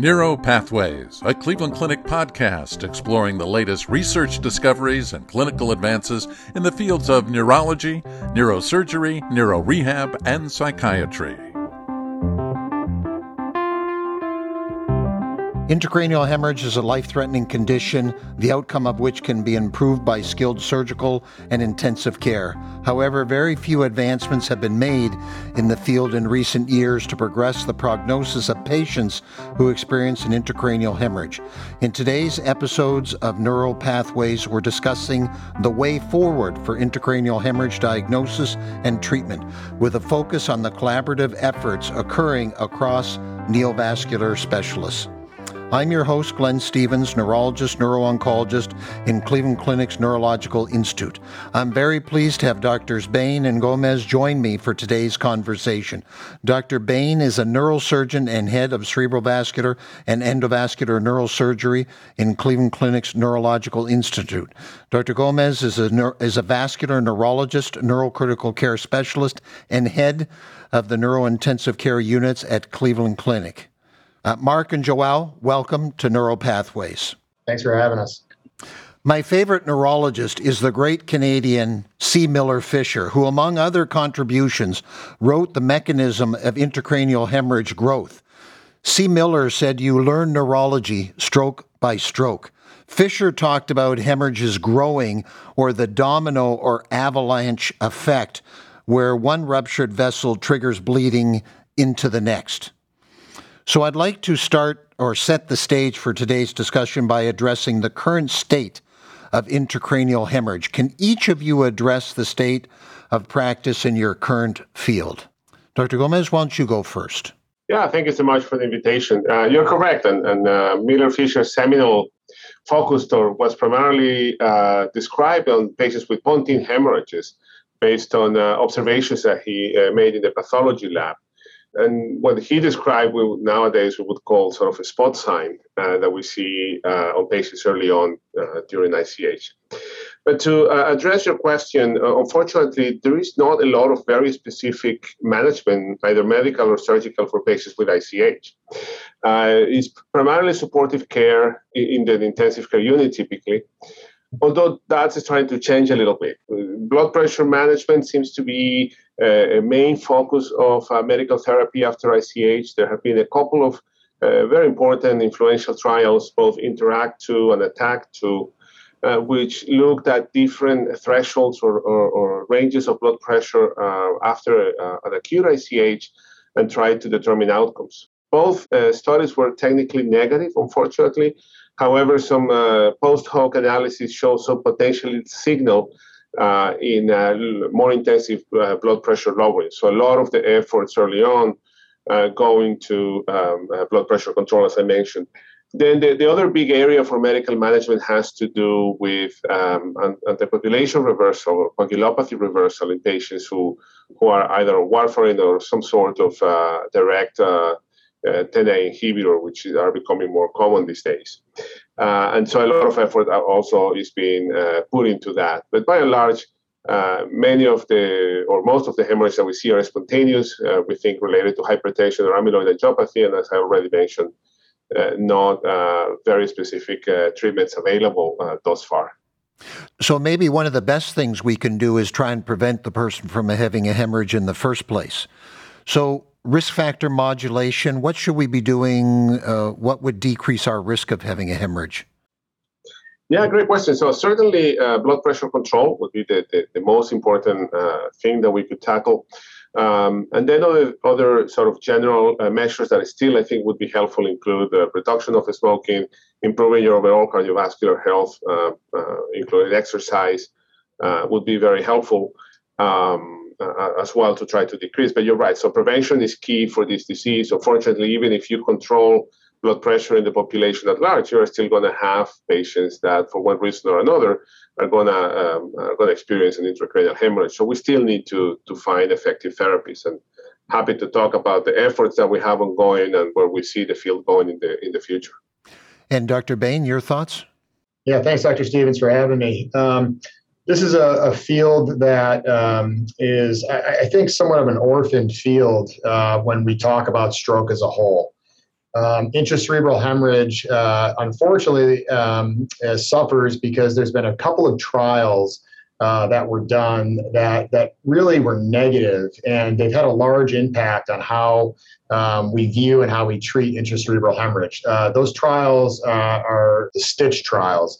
Neuro Pathways, a Cleveland Clinic podcast exploring the latest research discoveries and clinical advances in the fields of neurology, neurosurgery, neurorehab, and psychiatry. Intracranial hemorrhage is a life-threatening condition, the outcome of which can be improved by skilled surgical and intensive care. However, very few advancements have been made in the field in recent years to progress the prognosis of patients who experience an intracranial hemorrhage. In today's episodes of Neuro Pathways, we're discussing the way forward for intracranial hemorrhage diagnosis and treatment, with a focus on the collaborative efforts occurring across neovascular specialists. I'm your host, Glenn Stevens, neurologist, neuro-oncologist in Cleveland Clinic's Neurological Institute. I'm very pleased to have Drs. Bain and Gomez join me for today's conversation. Dr. Bain is a neurosurgeon and head of cerebrovascular and endovascular neurosurgery in Cleveland Clinic's Neurological Institute. Dr. Gomez is a vascular neurologist, neurocritical care specialist, and head of the neurointensive care units at Cleveland Clinic. Mark and Joelle, welcome to Neuro Pathways. Thanks for having us. My favorite neurologist is the great Canadian C. Miller Fisher, who, among other contributions, wrote The Mechanism of Intracranial Hemorrhage Growth. C. Miller said you learn neurology stroke by stroke. Fisher talked about hemorrhages growing, or the domino or avalanche effect, where one ruptured vessel triggers bleeding into the next. So I'd like to start or set the stage for today's discussion by addressing the current state of intracranial hemorrhage. Can each of you address the state of practice in your current field? Dr. Gomez, why don't you go first? Yeah, thank you so much for the invitation. You're correct. And Miller-Fisher's seminal focus was primarily described on patients with pontine hemorrhages based on observations that he made in the pathology lab. And what he described nowadays we would call sort of a spot sign that we see on patients early on during ICH. But to address your question, unfortunately, there is not a lot of very specific management, either medical or surgical, for patients with ICH. It's primarily supportive care in the intensive care unit typically, although that's trying to change a little bit. Blood pressure management seems to be a main focus of medical therapy after ICH. There have been a couple of very important influential trials, both INTERACT2 and ATTACK2, which looked at different thresholds or ranges of blood pressure after an acute ICH and tried to determine outcomes. Both studies were technically negative, unfortunately. However, some post hoc analysis shows some potential signal in more intensive blood pressure lowering. So a lot of the efforts early on going to blood pressure control, as I mentioned. Then the other big area for medical management has to do with anticoagulation reversal or coagulopathy reversal in patients who are either on warfarin or some sort of direct 10A inhibitor, which are becoming more common these days. And so a lot of effort also is being put into that. But by and large, most of the hemorrhages that we see are spontaneous, we think related to hypertension or amyloid angiopathy, and as I already mentioned, not very specific treatments available thus far. So maybe one of the best things we can do is try and prevent the person from having a hemorrhage in the first place. So risk factor modulation, what should we be doing? What would decrease our risk of having a hemorrhage? Yeah, great question. So certainly blood pressure control would be the most important thing that we could tackle. And then other sort of general measures that still I think would be helpful include reduction of smoking, improving your overall cardiovascular health, including exercise, would be very helpful. As well to try to decrease. But you're right. So prevention is key for this disease. Unfortunately, even if you control blood pressure in the population at large, you're still going to have patients that for one reason or another are going to experience an intracranial hemorrhage. So we still need to find effective therapies. And happy to talk about the efforts that we have ongoing and where we see the field going in the future. And Dr. Bain, your thoughts? Yeah, thanks, Dr. Stevens, for having me. This is a field that is, I think, somewhat of an orphaned field when we talk about stroke as a whole. Intracerebral hemorrhage, unfortunately, suffers because there's been a couple of trials that were done that really were negative, and they've had a large impact on how we view and how we treat intracerebral hemorrhage. Those trials are the STITCH trials.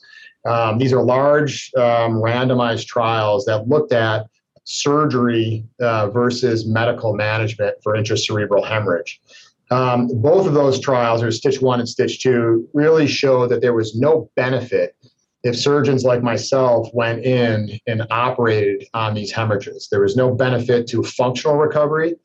These are large randomized trials that looked at surgery versus medical management for intracerebral hemorrhage. Both of those trials, or STITCH 1 and STITCH 2, really show that there was no benefit if surgeons like myself went in and operated on these hemorrhages. There was no benefit to functional recovery,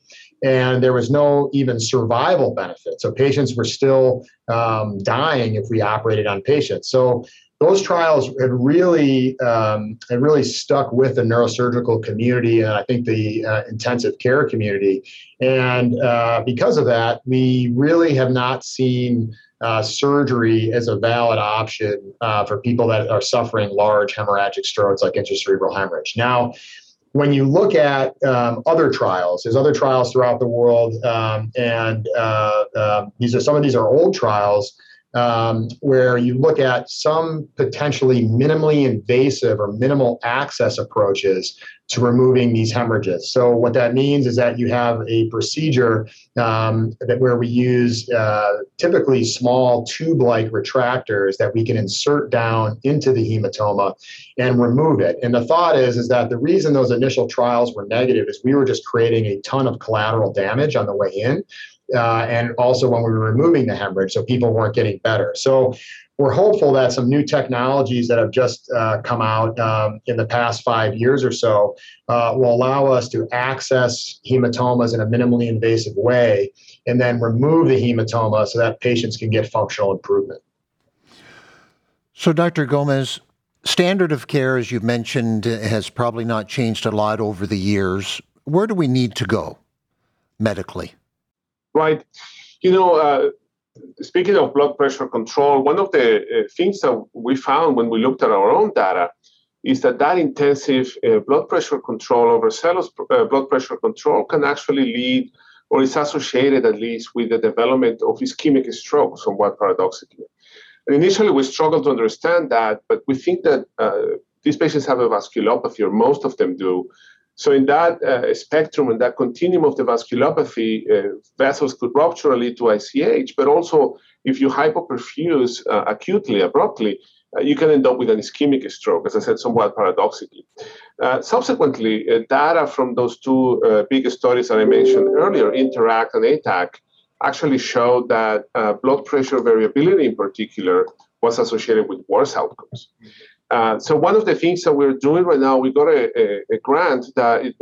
and there was no even survival benefit. So patients were still dying if we operated on patients. So those trials had really stuck with the neurosurgical community, and I think the intensive care community. And because of that, we really have not seen surgery as a valid option for people that are suffering large hemorrhagic strokes like intracerebral hemorrhage. Now, when you look at other trials, there's other trials throughout the world, and some of these are old trials, where you look at some potentially minimally invasive or minimal access approaches to removing these hemorrhages. So what that means is that you have a procedure where we use typically small tube-like retractors that we can insert down into the hematoma and remove it. And the thought is that the reason those initial trials were negative is we were just creating a ton of collateral damage on the way in. And also when we were removing the hemorrhage, so people weren't getting better. So we're hopeful that some new technologies that have just come out in the past 5 years or so will allow us to access hematomas in a minimally invasive way and then remove the hematoma so that patients can get functional improvement. So Dr. Gomez, standard of care, as you've mentioned, has probably not changed a lot over the years. Where do we need to go medically? Right. You know, speaking of blood pressure control, one of the things that we found when we looked at our own data is that intensive blood pressure control over overzealous blood pressure control can actually lead, or is associated at least, with the development of ischemic stroke, somewhat paradoxically. And initially, we struggled to understand that, but we think that these patients have a vasculopathy, or most of them do. So in that spectrum, in that continuum of the vasculopathy, vessels could rupture, lead to ICH, but also if you hypoperfuse acutely, abruptly, you can end up with an ischemic stroke, as I said, somewhat paradoxically. Subsequently, data from those two big studies that I mentioned earlier, INTERACT and ATTACK, actually showed that blood pressure variability in particular was associated with worse outcomes. So one of the things that we're doing right now, we got a grant that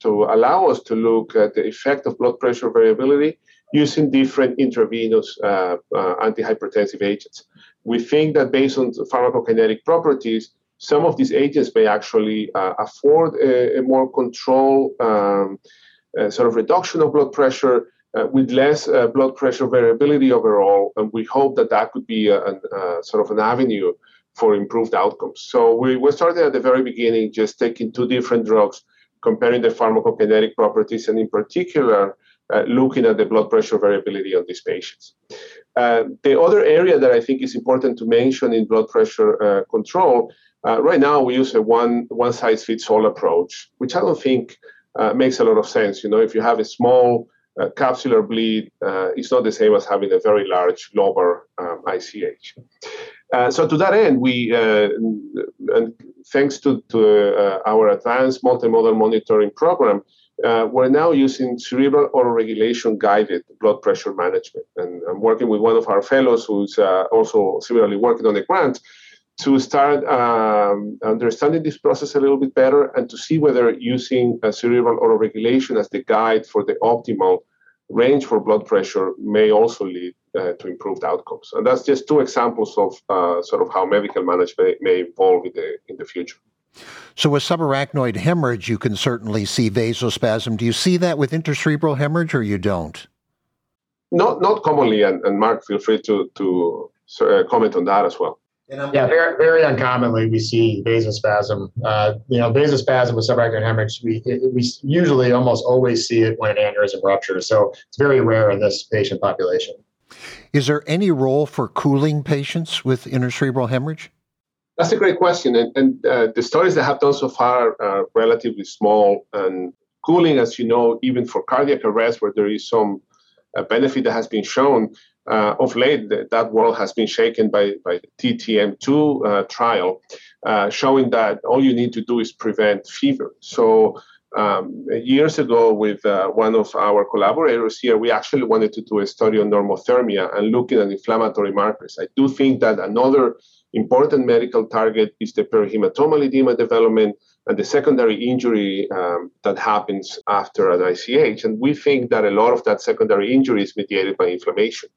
to allow us to look at the effect of blood pressure variability using different intravenous antihypertensive agents. We think that based on pharmacokinetic properties, some of these agents may actually afford a more controlled sort of reduction of blood pressure with less blood pressure variability overall. And we hope that could be sort of an avenue for improved outcomes. So we started at the very beginning, just taking two different drugs, comparing the pharmacokinetic properties, and in particular, looking at the blood pressure variability of these patients. The other area that I think is important to mention in blood pressure control, right now we use a one-size-fits-all approach, which I don't think makes a lot of sense. You know, if you have a small capsular bleed, it's not the same as having a very large lobar ICH. So to that end, we, and thanks to our advanced multimodal monitoring program, we're now using cerebral autoregulation-guided blood pressure management. And I'm working with one of our fellows who's also similarly working on a grant to start understanding this process a little bit better and to see whether using cerebral autoregulation as the guide for the optimal range for blood pressure may also lead to improved outcomes. And that's just two examples of sort of how medical management may evolve in the future. So with subarachnoid hemorrhage, you can certainly see vasospasm. Do you see that with intracerebral hemorrhage, or you don't? Not commonly, and Mark, feel free to comment on that as well. Yeah, very, very uncommonly we see vasospasm. Vasospasm with subarachnoid hemorrhage, we usually almost always see it when an aneurysm ruptures. So it's very rare in this patient population. Is there any role for cooling patients with intracerebral hemorrhage? That's a great question. And the studies that have done so far are relatively small. And cooling, as you know, even for cardiac arrest, where there is some benefit that has been shown, of late, that world has been shaken by the TTM2 trial, showing that all you need to do is prevent fever. So years ago, with one of our collaborators here, we actually wanted to do a study on normothermia and looking at inflammatory markers. I do think that another important medical target is the perihematomal edema development and the secondary injury that happens after an ICH. And we think that a lot of that secondary injury is mediated by inflammation.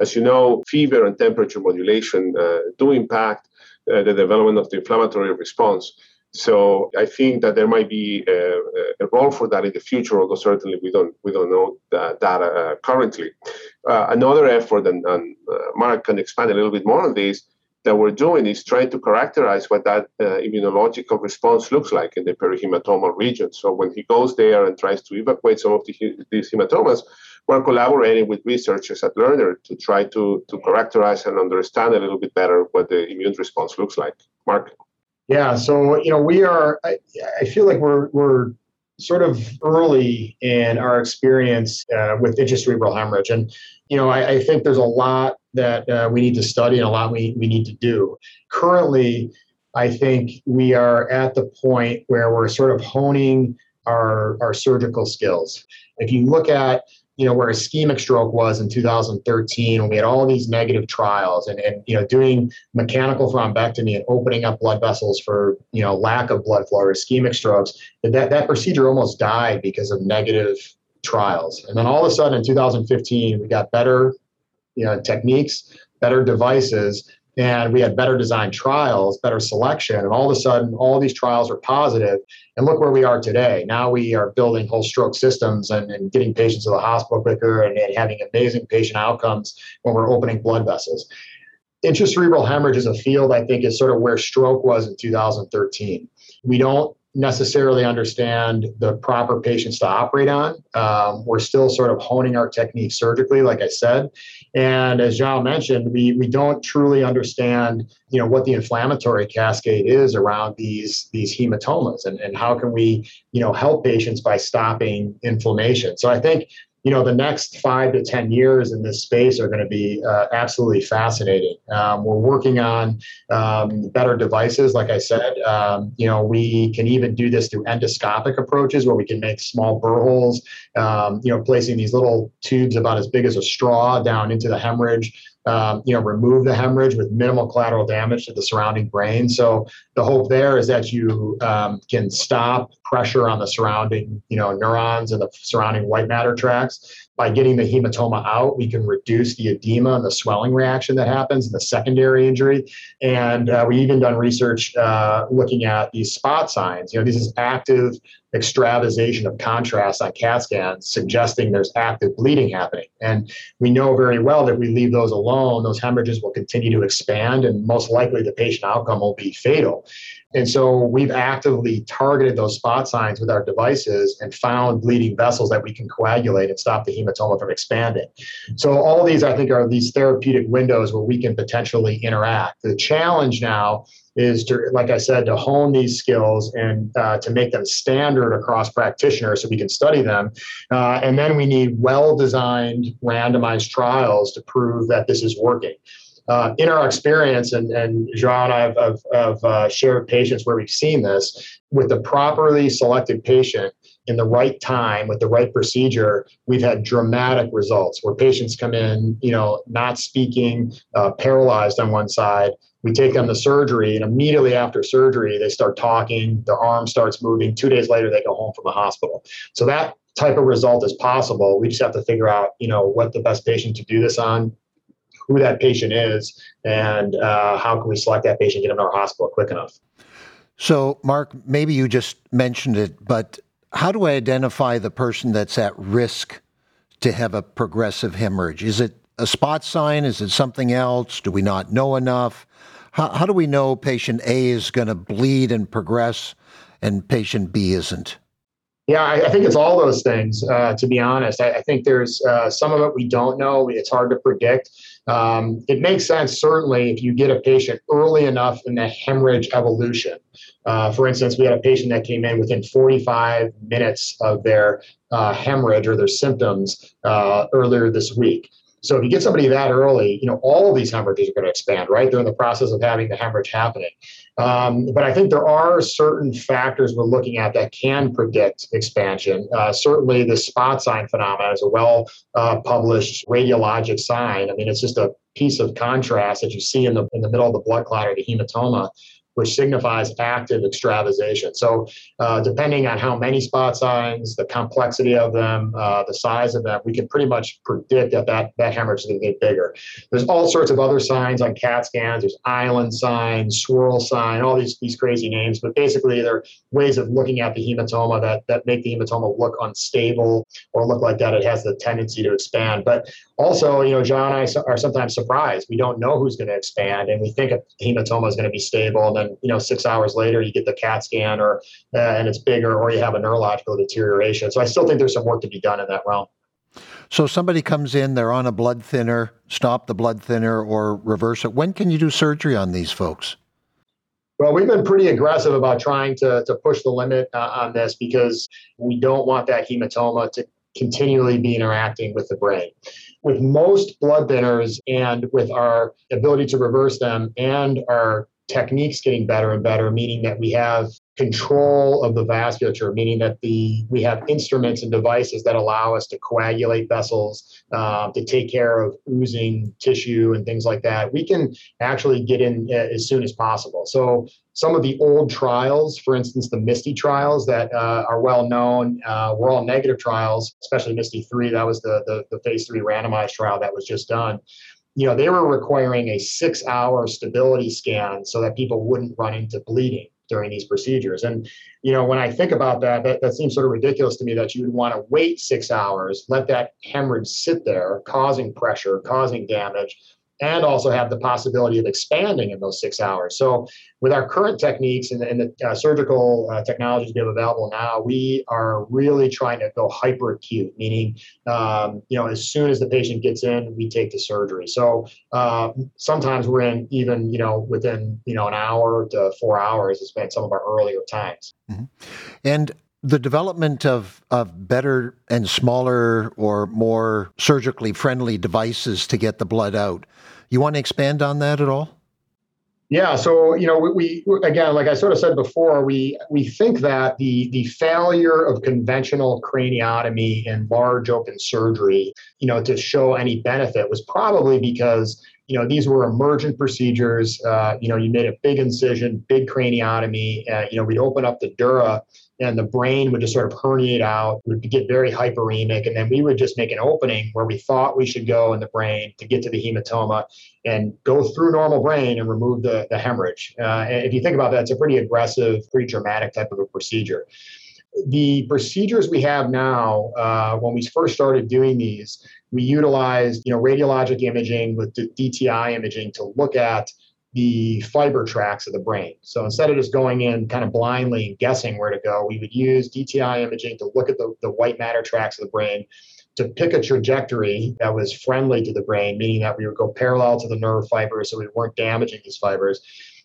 As you know, fever and temperature modulation do impact the development of the inflammatory response. So I think that there might be a role for that in the future, although certainly we don't know that currently. Another effort, and Mark can expand a little bit more on this, that we're doing is trying to characterize what that immunological response looks like in the perihematomal region. So when he goes there and tries to evacuate some of these hematomas, we're collaborating with researchers at Lerner to try to characterize and understand a little bit better what the immune response looks like. Mark? Yeah, so we are. I feel like we're sort of early in our experience with intracerebral hemorrhage, and I think there's a lot that we need to study and a lot we need to do. Currently, I think we are at the point where we're sort of honing our surgical skills. If you look at where ischemic stroke was in 2013, when we had all these negative trials and doing mechanical thrombectomy and opening up blood vessels for, lack of blood flow or ischemic strokes, that procedure almost died because of negative trials. And then all of a sudden in 2015, we got better, techniques, better devices, and we had better designed trials, better selection. And all of a sudden, all these trials are positive. And look where we are today. Now we are building whole stroke systems and getting patients to the hospital quicker and having amazing patient outcomes when we're opening blood vessels. Intracerebral hemorrhage is a field, I think, is sort of where stroke was in 2013. We don't necessarily understand the proper patients to operate on. We're still sort of honing our technique surgically, like I said. And as John mentioned, we don't truly understand, what the inflammatory cascade is around these hematomas and how can we, help patients by stopping inflammation. So I think, the next 5 to 10 years in this space are going to be absolutely fascinating. We're working on better devices. Like I said, we can even do this through endoscopic approaches where we can make small burr holes, placing these little tubes about as big as a straw down into the hemorrhage, remove the hemorrhage with minimal collateral damage to the surrounding brain. So the hope there is that you can stop pressure on the surrounding, neurons and the surrounding white matter tracts. By getting the hematoma out, we can reduce the edema and the swelling reaction that happens and the secondary injury. And we even done research looking at these spot signs. This is active extravasation of contrast on CAT scans, suggesting there's active bleeding happening. And we know very well that if we leave those alone, those hemorrhages will continue to expand, and most likely the patient outcome will be fatal. And so we've actively targeted those spot signs with our devices and found bleeding vessels that we can coagulate and stop the hematoma from expanding. So all these, I think, are these therapeutic windows where we can potentially interact. The challenge now is to, like I said, to hone these skills and to make them standard across practitioners so we can study them. And then we need well-designed randomized trials to prove that this is working. In our experience, and Jean, I've shared patients where we've seen this, with the properly selected patient in the right time with the right procedure, we've had dramatic results where patients come in, not speaking, paralyzed on one side. We take them to surgery, and immediately after surgery, they start talking, their arm starts moving. 2 days later, they go home from the hospital. So that type of result is possible. We just have to figure out, what the best patient to do this on, who that patient is, and how can we select that patient, get them to our hospital quick enough. So, Mark, maybe you just mentioned it, but how do I identify the person that's at risk to have a progressive hemorrhage? Is it a spot sign? Is it something else? Do we not know enough? How do we know patient A is going to bleed and progress and patient B isn't? Yeah, I think it's all those things, to be honest. I think there's some of it we don't know. It's hard to predict. It makes sense, certainly, if you get a patient early enough in the hemorrhage evolution. For instance, we had a patient that came in within 45 minutes of their hemorrhage or their symptoms earlier this week. So if you get somebody that early, you know, all of these hemorrhages are going to expand, right? They're in the process of having the hemorrhage happening. But I think there are certain factors we're looking at that can predict expansion. Certainly the spot sign phenomenon is a well-published radiologic sign. I mean, it's just a piece of contrast that you see in the middle of the blood clot or the hematoma, which signifies active extravasation. So depending on how many spot signs, the complexity of them, the size of them, we can pretty much predict that hemorrhage is going to get bigger. There's all sorts of other signs on CAT scans. There's island sign, swirl sign, all these crazy names. But basically, they're ways of looking at the hematoma that make the hematoma look unstable or look like that it has the tendency to expand. But also, you know, John and I are sometimes surprised. We don't know who's going to expand, and we think a hematoma is going to be stable, and then, you know, 6 hours later, you get the CAT scan or and it's bigger, or you have a neurological deterioration. So I still think there's some work to be done in that realm. So somebody comes in, they're on a blood thinner, stop the blood thinner or reverse it. When can you do surgery on these folks? Well, we've been pretty aggressive about trying to push the limit on this, because we don't want that hematoma to continually be interacting with the brain. With most blood thinners and with our ability to reverse them and our techniques getting better and better, meaning that we have control of the vasculature, meaning that we have instruments and devices that allow us to coagulate vessels, to take care of oozing tissue and things like that. We can actually get in as soon as possible. So some of the old trials, for instance, the MISTIE trials that are well known, were all negative trials, especially MISTIE 3. That was the phase 3 randomized trial that was just done. You know, they were requiring a 6-hour stability scan so that people wouldn't run into bleeding during these procedures. And, you know, when I think about that seems sort of ridiculous to me, that you would want to wait 6 hours, let that hemorrhage sit there, causing pressure, causing damage, and also have the possibility of expanding in those 6 hours. So with our current techniques and the surgical technologies we have available now, we are really trying to go hyperacute, meaning, you know, as soon as the patient gets in, we take the surgery. So sometimes we're in even, you know, within, you know, an hour to 4 hours has been some of our earlier times. Mm-hmm. And the development of better and smaller or more surgically friendly devices to get the blood out. You want to expand on that at all? Yeah. So, you know, we again, like I sort of said before, we think that the failure of conventional craniotomy and large open surgery, you know, to show any benefit was probably because, you know, these were emergent procedures. You know, you made a big incision, big craniotomy, you know, we'd open up the dura, and the brain would just sort of herniate out, would get very hyperemic. And then we would just make an opening where we thought we should go in the brain to get to the hematoma and go through normal brain and remove the hemorrhage. And if you think about that, it's a pretty aggressive, pretty dramatic type of a procedure. The procedures we have now, when we first started doing these, we utilized, you know, radiologic imaging with the DTI imaging to look at the fiber tracts of the brain. So instead of just going in kind of blindly and guessing where to go, we would use DTI imaging to look at the white matter tracts of the brain to pick a trajectory that was friendly to the brain, meaning that we would go parallel to the nerve fibers so we weren't damaging these fibers.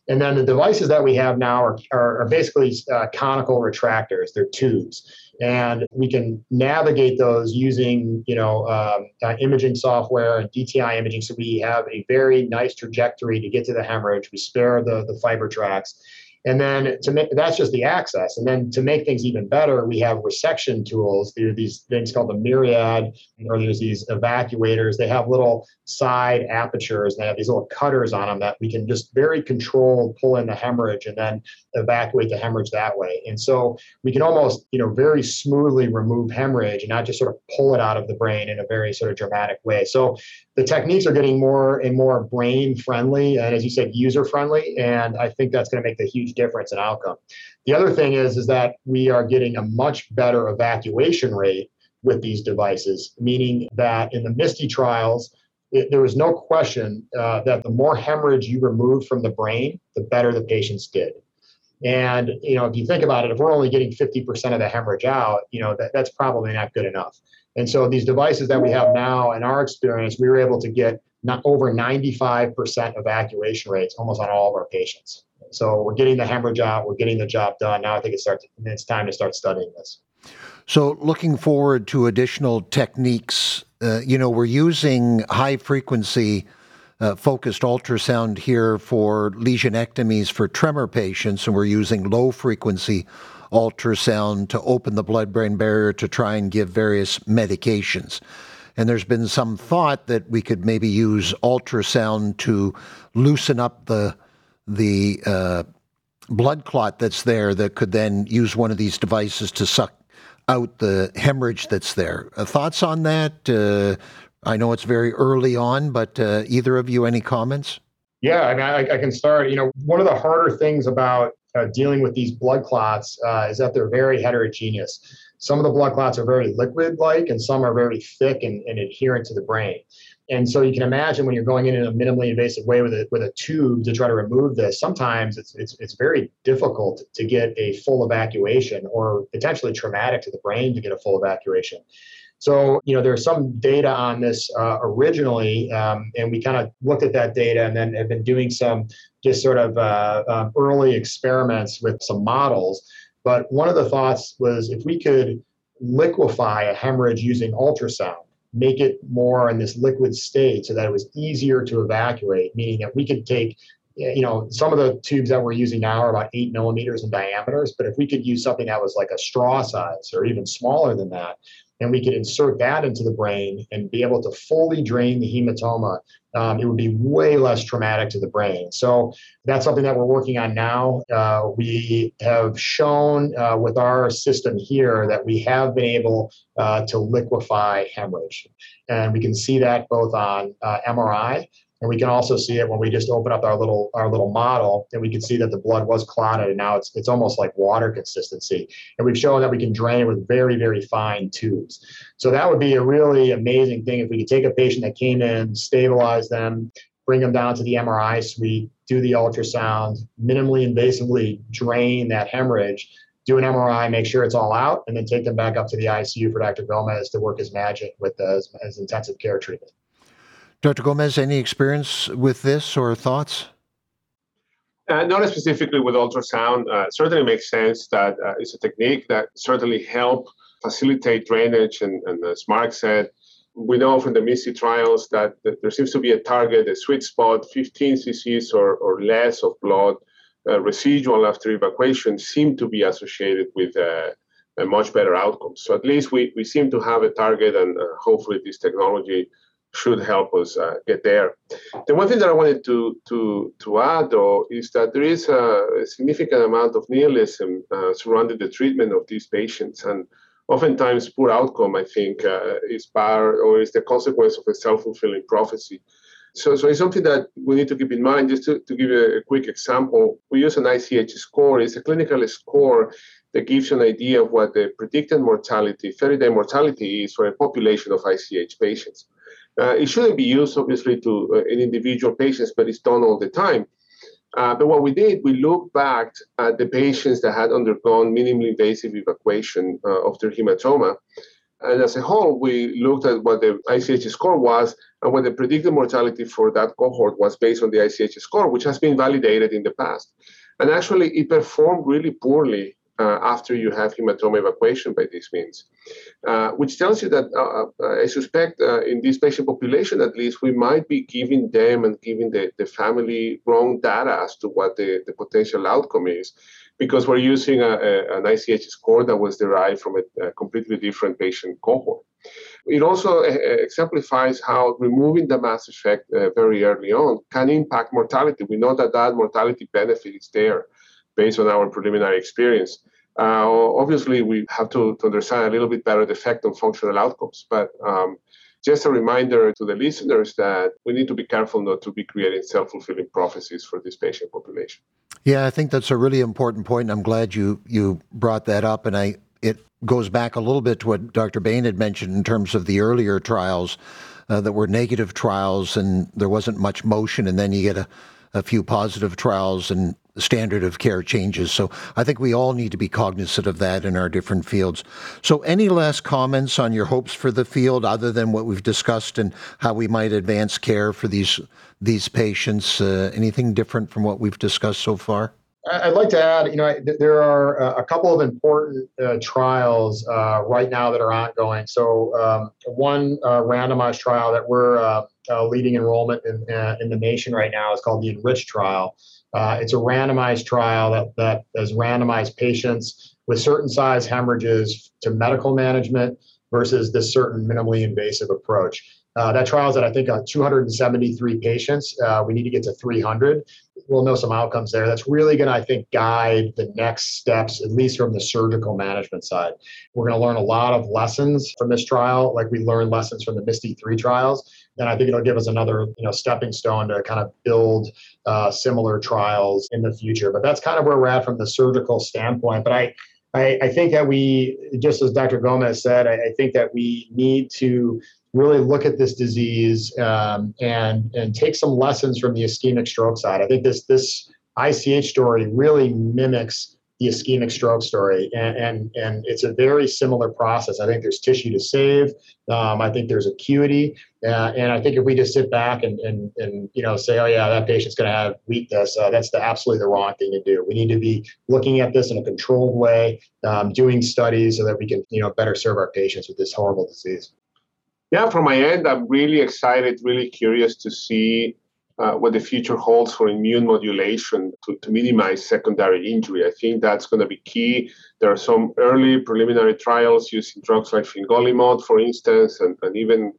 And then the devices that we have now are basically conical retractors. They're tubes. And we can navigate those using, you know, imaging software and DTI imaging. So we have a very nice trajectory to get to the hemorrhage. We spare the fiber tracts. And then that's just the access. And then to make things even better, we have resection tools. There are these things called the Myriad, or there's these evacuators. They have little side apertures, and they have these little cutters on them that we can just very controlled pull in the hemorrhage and then evacuate the hemorrhage that way. And so we can almost, you know, very smoothly remove hemorrhage and not just sort of pull it out of the brain in a very sort of dramatic way. So the techniques are getting more and more brain friendly, and as you said, user friendly. And I think that's going to make the huge difference in outcome. The other thing is that we are getting a much better evacuation rate with these devices, meaning that in the MISTIE trials, there was no question that the more hemorrhage you removed from the brain, the better the patients did. And, you know, if you think about it, if we're only getting 50% of the hemorrhage out, you know, that's probably not good enough. And so these devices that we have now, in our experience, we were able to get not over 95% evacuation rates almost on all of our patients. So we're getting the hemorrhage out, we're getting the job done. Now I think it's time to start studying this. So looking forward to additional techniques, you know, we're using high frequency focused ultrasound here for lesionectomies for tremor patients, and we're using low frequency ultrasound to open the blood-brain barrier to try and give various medications. And there's been some thought that we could maybe use ultrasound to loosen up the blood clot that's there, that could then use one of these devices to suck out the hemorrhage that's there. Thoughts on that? I know it's very early on, but either of you, any comments? Yeah, I mean, I can start. You know, one of the harder things about dealing with these blood clots is that they're very heterogeneous. Some of the blood clots are very liquid-like, and some are very thick and adherent to the brain. And so you can imagine when you're going in a minimally invasive way with a tube to try to remove this, sometimes it's very difficult to get a full evacuation, or potentially traumatic to the brain to get a full evacuation. So, you know, there's some data on this originally, and we kind of looked at that data and then have been doing some just sort of early experiments with some models. But one of the thoughts was, if we could liquefy a hemorrhage using ultrasound, make it more in this liquid state so that it was easier to evacuate, meaning that we could take, you know, some of the tubes that we're using now are about 8 millimeters in diameters, but if we could use something that was like a straw size or even smaller than that, and we could insert that into the brain and be able to fully drain the hematoma, it would be way less traumatic to the brain. So that's something that we're working on now. We have shown with our system here that we have been able to liquefy hemorrhage. And we can see that both on MRI, and we can also see it when we just open up our little model, and we can see that the blood was clotted, and now it's almost like water consistency. And we've shown that we can drain it with very, very fine tubes. So that would be a really amazing thing if we could take a patient that came in, stabilize them, bring them down to the MRI suite, do the ultrasound, minimally invasively drain that hemorrhage, do an MRI, make sure it's all out, and then take them back up to the ICU for Dr. Gomez to work his magic with as intensive care treatment. Dr. Gomez, any experience with this or thoughts? Not specifically with ultrasound. Certainly makes sense that it's a technique that certainly help facilitate drainage. And as Mark said, we know from the MISTIE trials that there seems to be a target, a sweet spot, 15 cc's or less of blood residual after evacuation seem to be associated with a much better outcome. So at least we seem to have a target, and hopefully this technology should help us get there. The one thing that I wanted to add, though, is that there is a significant amount of nihilism surrounding the treatment of these patients. And oftentimes poor outcome, I think, is the consequence of a self-fulfilling prophecy. So it's something that we need to keep in mind. Just to give you a quick example, we use an ICH score. It's a clinical score that gives you an idea of what the predicted mortality, 30-day mortality is for a population of ICH patients. It shouldn't be used, obviously, to in individual patients, but it's done all the time. But what we did, we looked back at the patients that had undergone minimally invasive evacuation of their hematoma. And as a whole, we looked at what the ICH score was and what the predicted mortality for that cohort was based on the ICH score, which has been validated in the past. And actually, it performed really poorly after you have hematoma evacuation by these means, which tells you that I suspect in this patient population, at least, we might be giving them and giving the family wrong data as to what the potential outcome is, because we're using an ICH score that was derived from a completely different patient cohort. It also exemplifies how removing the mass effect very early on can impact mortality. We know that mortality benefit is there, based on our preliminary experience. Obviously, we have to understand a little bit better the effect on functional outcomes. But just a reminder to the listeners that we need to be careful not to be creating self-fulfilling prophecies for this patient population. Yeah, I think that's a really important point. I'm glad you brought that up. And it goes back a little bit to what Dr. Bain had mentioned in terms of the earlier trials that were negative trials, and there wasn't much motion. And then you get a few positive trials, and the standard of care changes. So I think we all need to be cognizant of that in our different fields. So any last comments on your hopes for the field other than what we've discussed and how we might advance care for these patients? Anything different from what we've discussed so far? I'd like to add, there are a couple of important trials right now that are ongoing. So one randomized trial that we're leading enrollment in the nation right now is called the Enriched Trial. It's a randomized trial that has randomized patients with certain size hemorrhages to medical management versus this certain minimally invasive approach. That trial is at, I think, 273 patients. We need to get to 300. We'll know some outcomes there. That's really going to, I think, guide the next steps, at least from the surgical management side. We're going to learn a lot of lessons from this trial, like we learned lessons from the MISTIE 3 trials. And I think it'll give us another, stepping stone to kind of build similar trials in the future. But that's kind of where we're at from the surgical standpoint. But I think that we, just as Dr. Gomez said, I think that we need to really look at this disease and take some lessons from the ischemic stroke side. I think this ICH story really mimics the ischemic stroke story, and it's a very similar process. I think there's tissue to save. I think there's acuity, and I think if we just sit back and say, oh yeah, that patient's going to have weakness, that's absolutely the wrong thing to do. We need to be looking at this in a controlled way, doing studies so that we can better serve our patients with this horrible disease. Yeah, from my end, I'm really excited, really curious to see what the future holds for immune modulation to minimize secondary injury. I think that's going to be key. There are some early preliminary trials using drugs like Fingolimod, for instance, and even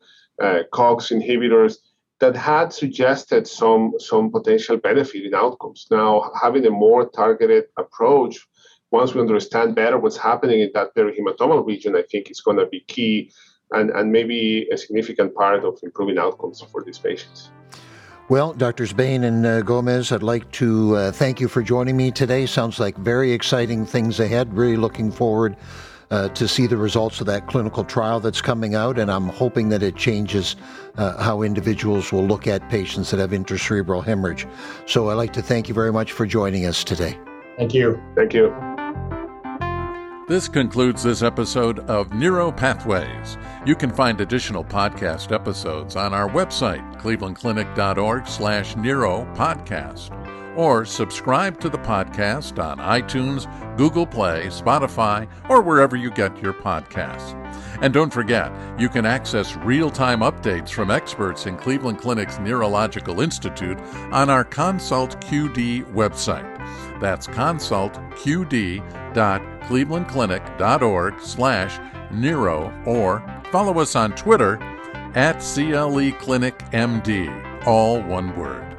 COX inhibitors that had suggested some potential benefit in outcomes. Now, having a more targeted approach, once we understand better what's happening in that perihematomal region, I think it's going to be key and maybe a significant part of improving outcomes for these patients. Well, Drs. Bain and Gomez, I'd like to thank you for joining me today. Sounds like very exciting things ahead. Really looking forward to see the results of that clinical trial that's coming out, and I'm hoping that it changes how individuals will look at patients that have intracerebral hemorrhage. So I'd like to thank you very much for joining us today. Thank you. Thank you. This concludes this episode of Neuro Pathways. You can find additional podcast episodes on our website, clevelandclinic.org/neuropodcast, or subscribe to the podcast on iTunes, Google Play, Spotify, or wherever you get your podcasts. And don't forget, you can access real-time updates from experts in Cleveland Clinic's Neurological Institute on our Consult QD website. That's consultqd.clevelandclinic.org/neuro, or follow us on Twitter @CLEClinicMD, all one word.